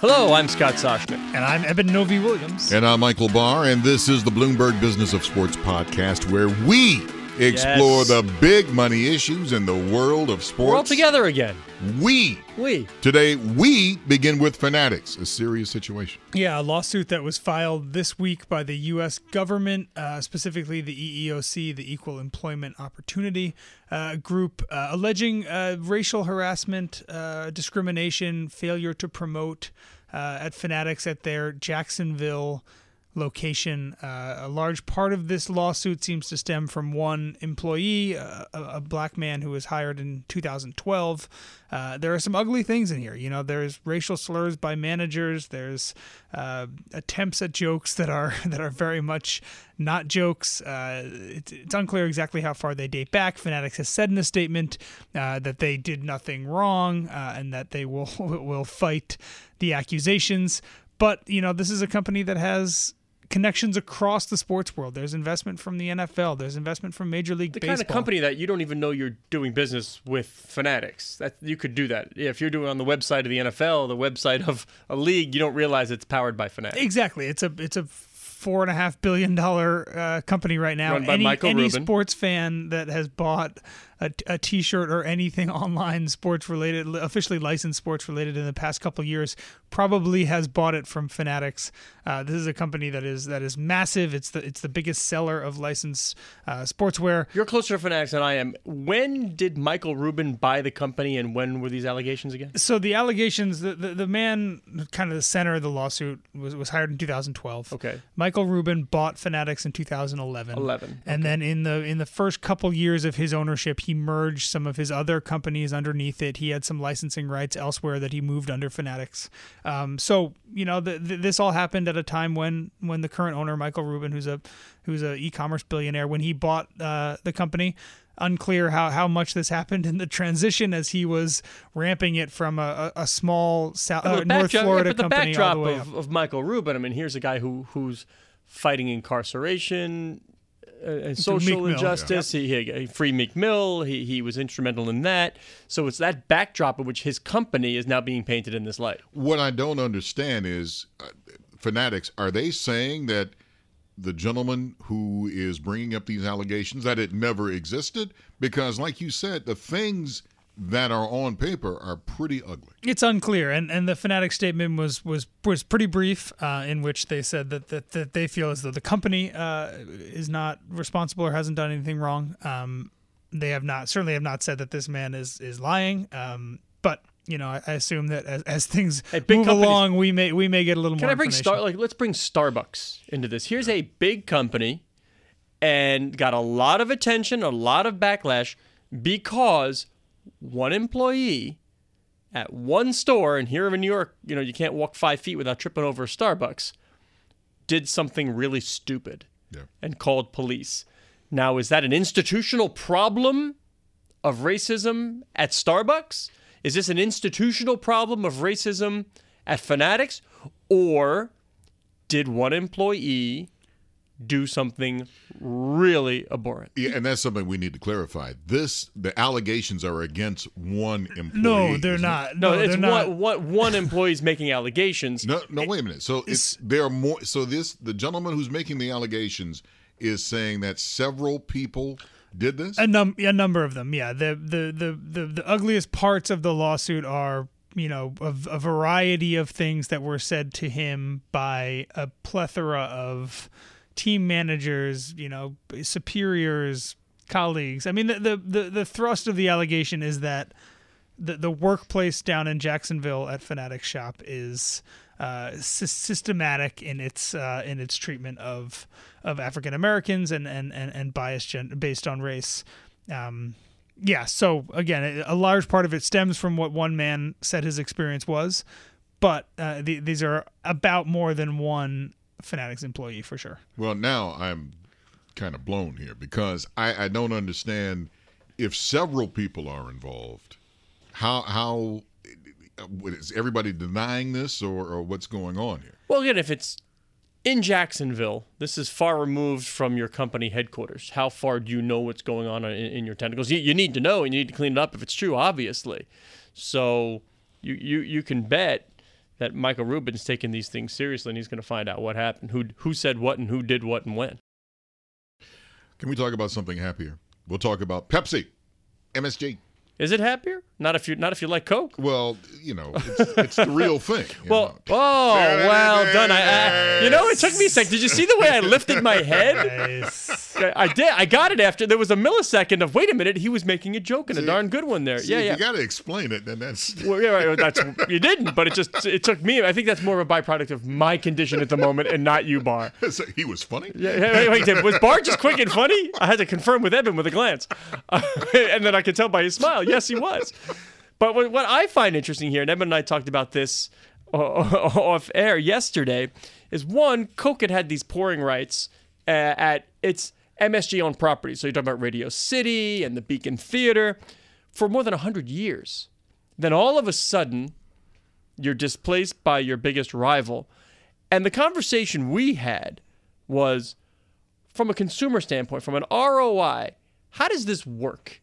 Hello, I'm Scott Soshnick. And I'm Eben Novy-Williams. And I'm Michael Barr, and this is the Bloomberg Business of Sports Podcast, where we explore the big money issues in the world of sports. We're all together again. We. Today, we begin with Fanatics, a serious situation. Yeah, a lawsuit that was filed this week by the U.S. government, specifically the EEOC, the Equal Employment Opportunity Group, alleging racial harassment, discrimination, failure to promote at Fanatics at their Jacksonville location. A large part of this lawsuit seems to stem from one employee, a black man who was hired in 2012. There are some ugly things in here. You know, there's racial slurs by managers. There's attempts at jokes that are very much not jokes. It's unclear exactly how far they date back. Fanatics has said in a statement that they did nothing wrong and that they will fight the accusations. But, you know, this is a company that has connections across the sports world. There's investment from the NFL. There's investment from Major League Baseball. The kind of company that you don't even know you're doing business with Fanatics. That you could do that. If you're doing it on the website of the NFL, the website of a league, you don't realize it's powered by Fanatics. Exactly. It's a $4.5 billion company right now. Run by Michael Rubin. Any sports fan that has bought a T-shirt or anything online sports-related, officially licensed sports-related in the past couple of years probably has bought it from Fanatics. This is a company that is massive. It's the biggest seller of licensed sportswear. You're closer to Fanatics than I am. When did Michael Rubin buy the company, and when were these allegations again? So the allegations, the man, kind of the center of the lawsuit, was hired in 2012. Okay. Michael Rubin bought Fanatics in 2011. And then in the first couple years of his ownership, he merged some of his other companies underneath it. He had some licensing rights elsewhere that he moved under Fanatics. So, you know, this all happened at a time when the current owner, Michael Rubin, who's a e-commerce billionaire, when he bought the company. Unclear how much this happened in the transition as he was ramping it from a small North Florida company all the way up. But the backdrop of Michael Rubin, I mean, here's a guy who's fighting incarceration and social injustice. Yeah. He freed Meek Mill. He was instrumental in that. So it's that backdrop in which his company is now being painted in this light. What I don't understand is, Fanatics, are they saying that the gentleman who is bringing up these allegations, that it never existed? Because, like you said, the things that are on paper are pretty ugly. It's unclear, and the Fanatics statement was pretty brief, in which they said that they feel as though the company is not responsible or hasn't done anything wrong. They have not said that this man is lying, but. You know, I assume that as things move along, we may get a little more information. Let's bring Starbucks into this. Here's a big company and got a lot of attention, a lot of backlash because one employee at one store, and here in New York, you know, you can't walk 5 feet without tripping over a Starbucks, did something really stupid and called police. Now, is that an institutional problem of racism at Starbucks? Is this an institutional problem of racism at Fanatics, or did one employee do something really abhorrent? Yeah, and that's something we need to clarify. The allegations are against one employee. No, they're not. One employee's making allegations. No, wait a minute. So there are more. So the gentleman who's making the allegations is saying that several people did this? A number of them, yeah. The ugliest parts of the lawsuit are, you know, a variety of things that were said to him by a plethora of team managers, you know, superiors, colleagues. I mean, the thrust of the allegation is that the workplace down in Jacksonville at Fanatics shop is systematic in its treatment of African Americans and bias based on race. So again, a large part of it stems from what one man said his experience was, but these are about more than one Fanatics employee for sure. Well, now I'm kind of blown here because I don't understand if several people are involved. How is everybody denying this, or what's going on here? Well, again, if it's in Jacksonville, this is far removed from your company headquarters. How far do you know what's going on in your tentacles? You need to know, and you need to clean it up if it's true, obviously. So you can bet that Michael Rubin's taking these things seriously, and he's going to find out what happened, who said what, and who did what and when. Can we talk about something happier? We'll talk about Pepsi, MSG. Is it happier? Not if you like Coke. Well, you know, it's the real thing. Well done. Nice. It took me a sec. Did you see the way I lifted my head? Nice. I did. I got it after. There was a millisecond of, wait a minute, he was making a joke, and a darn good one there. Yeah. You got to explain it, then that's... Well, yeah, right. You didn't, but it took me. I think that's more of a byproduct of my condition at the moment and not you, Barr. So he was funny? Yeah, wait, was Barr just quick and funny? I had to confirm with Eben with a glance. And then I could tell by his smile. Yes, he was. But what I find interesting here, and Eben and I talked about this off air yesterday, is one, Coke had these pouring rights at its MSG-owned property. So you're talking about Radio City and the Beacon Theater for more than 100 years. Then all of a sudden, you're displaced by your biggest rival. And the conversation we had was, from a consumer standpoint, from an ROI, how does this work?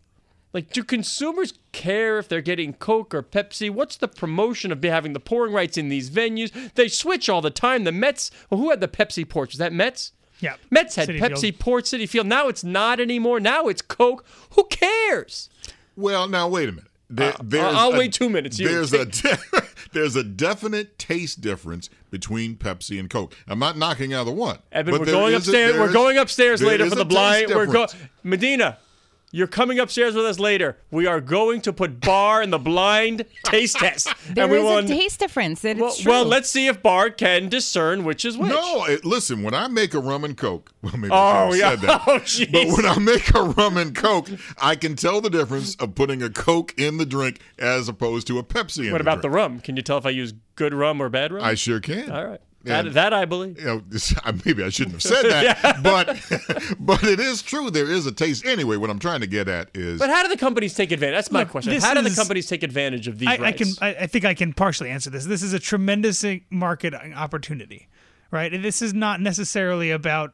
Like, do consumers care if they're getting Coke or Pepsi? What's the promotion of having the pouring rights in these venues? They switch all the time. The Mets, well, who had the Pepsi porch? Is that Mets? Yeah. Mets had Pepsi porch, Citi Field. Now it's not anymore. Now it's Coke. Who cares? Well, now, wait a minute. I'll wait 2 minutes. There's a definite taste difference between Pepsi and Coke. I'm not knocking either one. Eben, but we're going upstairs later for the blind. Medina. You're coming upstairs with us later. We are going to put Barr in the blind taste test. There is a taste difference. Well, let's see if Barr can discern which is which. No, listen, when I make a rum and Coke, when I make a rum and Coke, I can tell the difference of putting a Coke in the drink as opposed to a Pepsi in the drink. What about the rum? Can you tell if I use good rum or bad rum? I sure can. All right. That I believe. Maybe I shouldn't have said that, but it is true. There is a taste. Anyway, what I'm trying to get at is... But how do the companies take advantage? That's my question. How do the companies take advantage of these rights? I think I can partially answer this. This is a tremendous market opportunity, right? And this is not necessarily about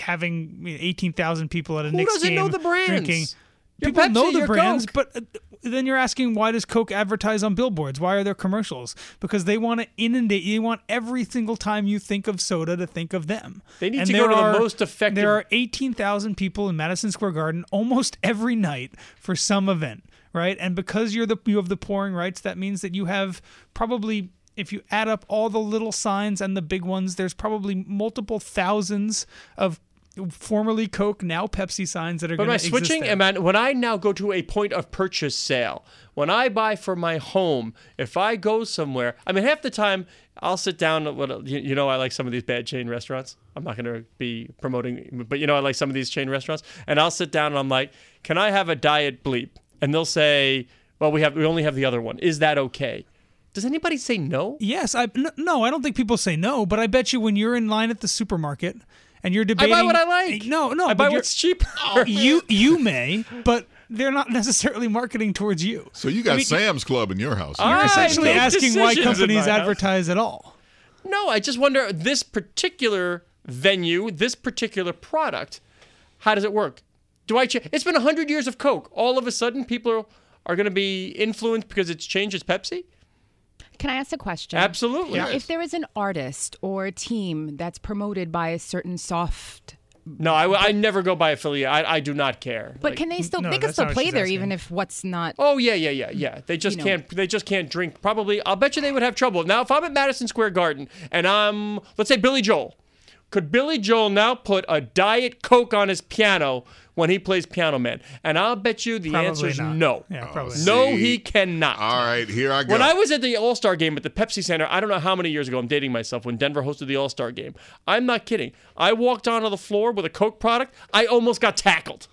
having 18,000 people at a Knicks game drinking. Who doesn't know the brands? People know the brands, Coke. But then you're asking, why does Coke advertise on billboards? Why are there commercials? Because they want to inundate you. They want every single time you think of soda to think of them. They need to go to the most effective. There are 18,000 people in Madison Square Garden almost every night for some event, right? And because you have the pouring rights, that means that you have probably... If you add up all the little signs and the big ones, there's probably multiple thousands of formerly Coke, now Pepsi signs that are going to exist. But am I switching? When I now go to a point of purchase sale, when I buy for my home, if I go somewhere, half the time I'll sit down at, I like some of these bad chain restaurants. I'm not going to be promoting, but I like some of these chain restaurants. And I'll sit down and I'm like, can I have a diet bleep? And they'll say, well, we only have the other one. Is that okay? Does anybody say no? Yes. No, I don't think people say no, but I bet you when you're in line at the supermarket... And you're debating. I buy what I like. No. I buy what's cheaper. You may, but they're not necessarily marketing towards you. So you got Sam's Club in your house. You're essentially asking why companies advertise at all. No, I just wonder, this particular venue, this particular product, how does it work? It's been 100 years of Coke. All of a sudden, people are going to be influenced because it's changed as Pepsi? Can I ask a question? Absolutely. Yes. If there is an artist or a team that's promoted by a certain soft... No, I never go by affiliate. I do not care. But can they still? No, they can still play there, even if what's not. Oh yeah. They just can't. They just can't drink. Probably. I'll bet you they would have trouble. Now, if I'm at Madison Square Garden and I'm, let's say, Billy Joel, could Billy Joel now put a Diet Coke on his piano when he plays Piano Man? And I'll bet you the answer is no. Yeah, probably. No, he cannot. All right, here I go. When I was at the All-Star Game at the Pepsi Center, I don't know how many years ago, I'm dating myself, when Denver hosted the All-Star Game. I'm not kidding. I walked onto the floor with a Coke product. I almost got tackled.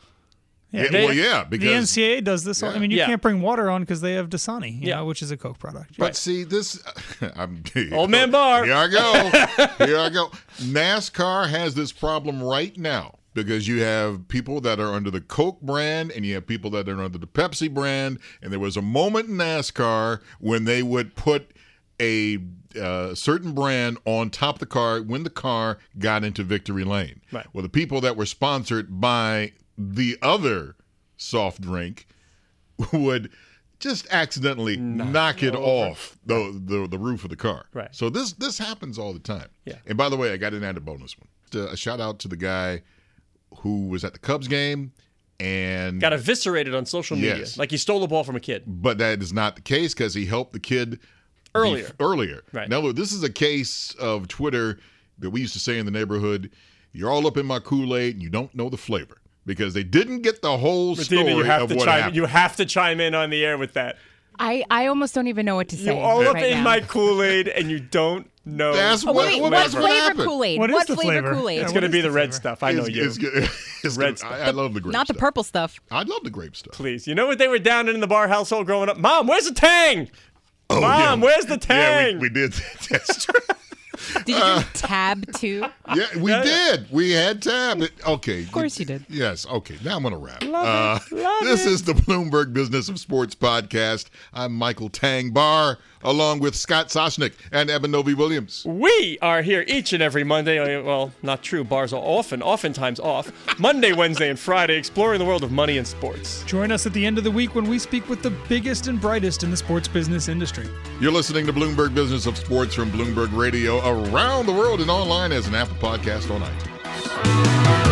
Yeah, because the NCAA does this. Yeah. You can't bring water on because they have Dasani, which is a Coke product. But see, this... Old man Barr. Here I go. NASCAR has this problem right now. Because you have people that are under the Coke brand and you have people that are under the Pepsi brand. And there was a moment in NASCAR when they would put a certain brand on top of the car when the car got into victory lane. Right. Well, the people that were sponsored by the other soft drink would just accidentally knock it off the roof of the car. Right. So this happens all the time. Yeah. And by the way, I got an added bonus one. A shout out to the guy who was at the Cubs game and got eviscerated on social media, like he stole the ball from a kid. But that is not the case because he helped the kid earlier. Right. Now, look, this is a case of Twitter that we used to say in the neighborhood, you're all up in my Kool-Aid and you don't know the flavor. Because they didn't get the whole story of what happened. You have to chime in on the air with that. I almost don't even know what to say. You're all up in my Kool-Aid and you don't know. That's what flavor Kool-Aid? What flavor Kool-Aid? It's going to be the red stuff. I know you. It's red stuff. I love the grape stuff. Not the purple stuff. I love the grape stuff. Please. You know what they were down in the Barr household growing up? Mom, where's the Tang? Oh, Mom, where's the Tang? Yeah, we did. That's true. Did you do Tab, too? Yeah, we did. We had Tab. Okay. Of course you did. Yes. Okay. Now I'm going to wrap. This is the Bloomberg Business of Sports Podcast. I'm Michael Tang Barr, along with Scott Soshnick and Eben Novy-Williams. We are here each and every Monday. Well, not true. Bars are oftentimes off. Monday, Wednesday, and Friday, exploring the world of money and sports. Join us at the end of the week when we speak with the biggest and brightest in the sports business industry. You're listening to Bloomberg Business of Sports from Bloomberg Radio around the world and online as an Apple podcast on iTunes.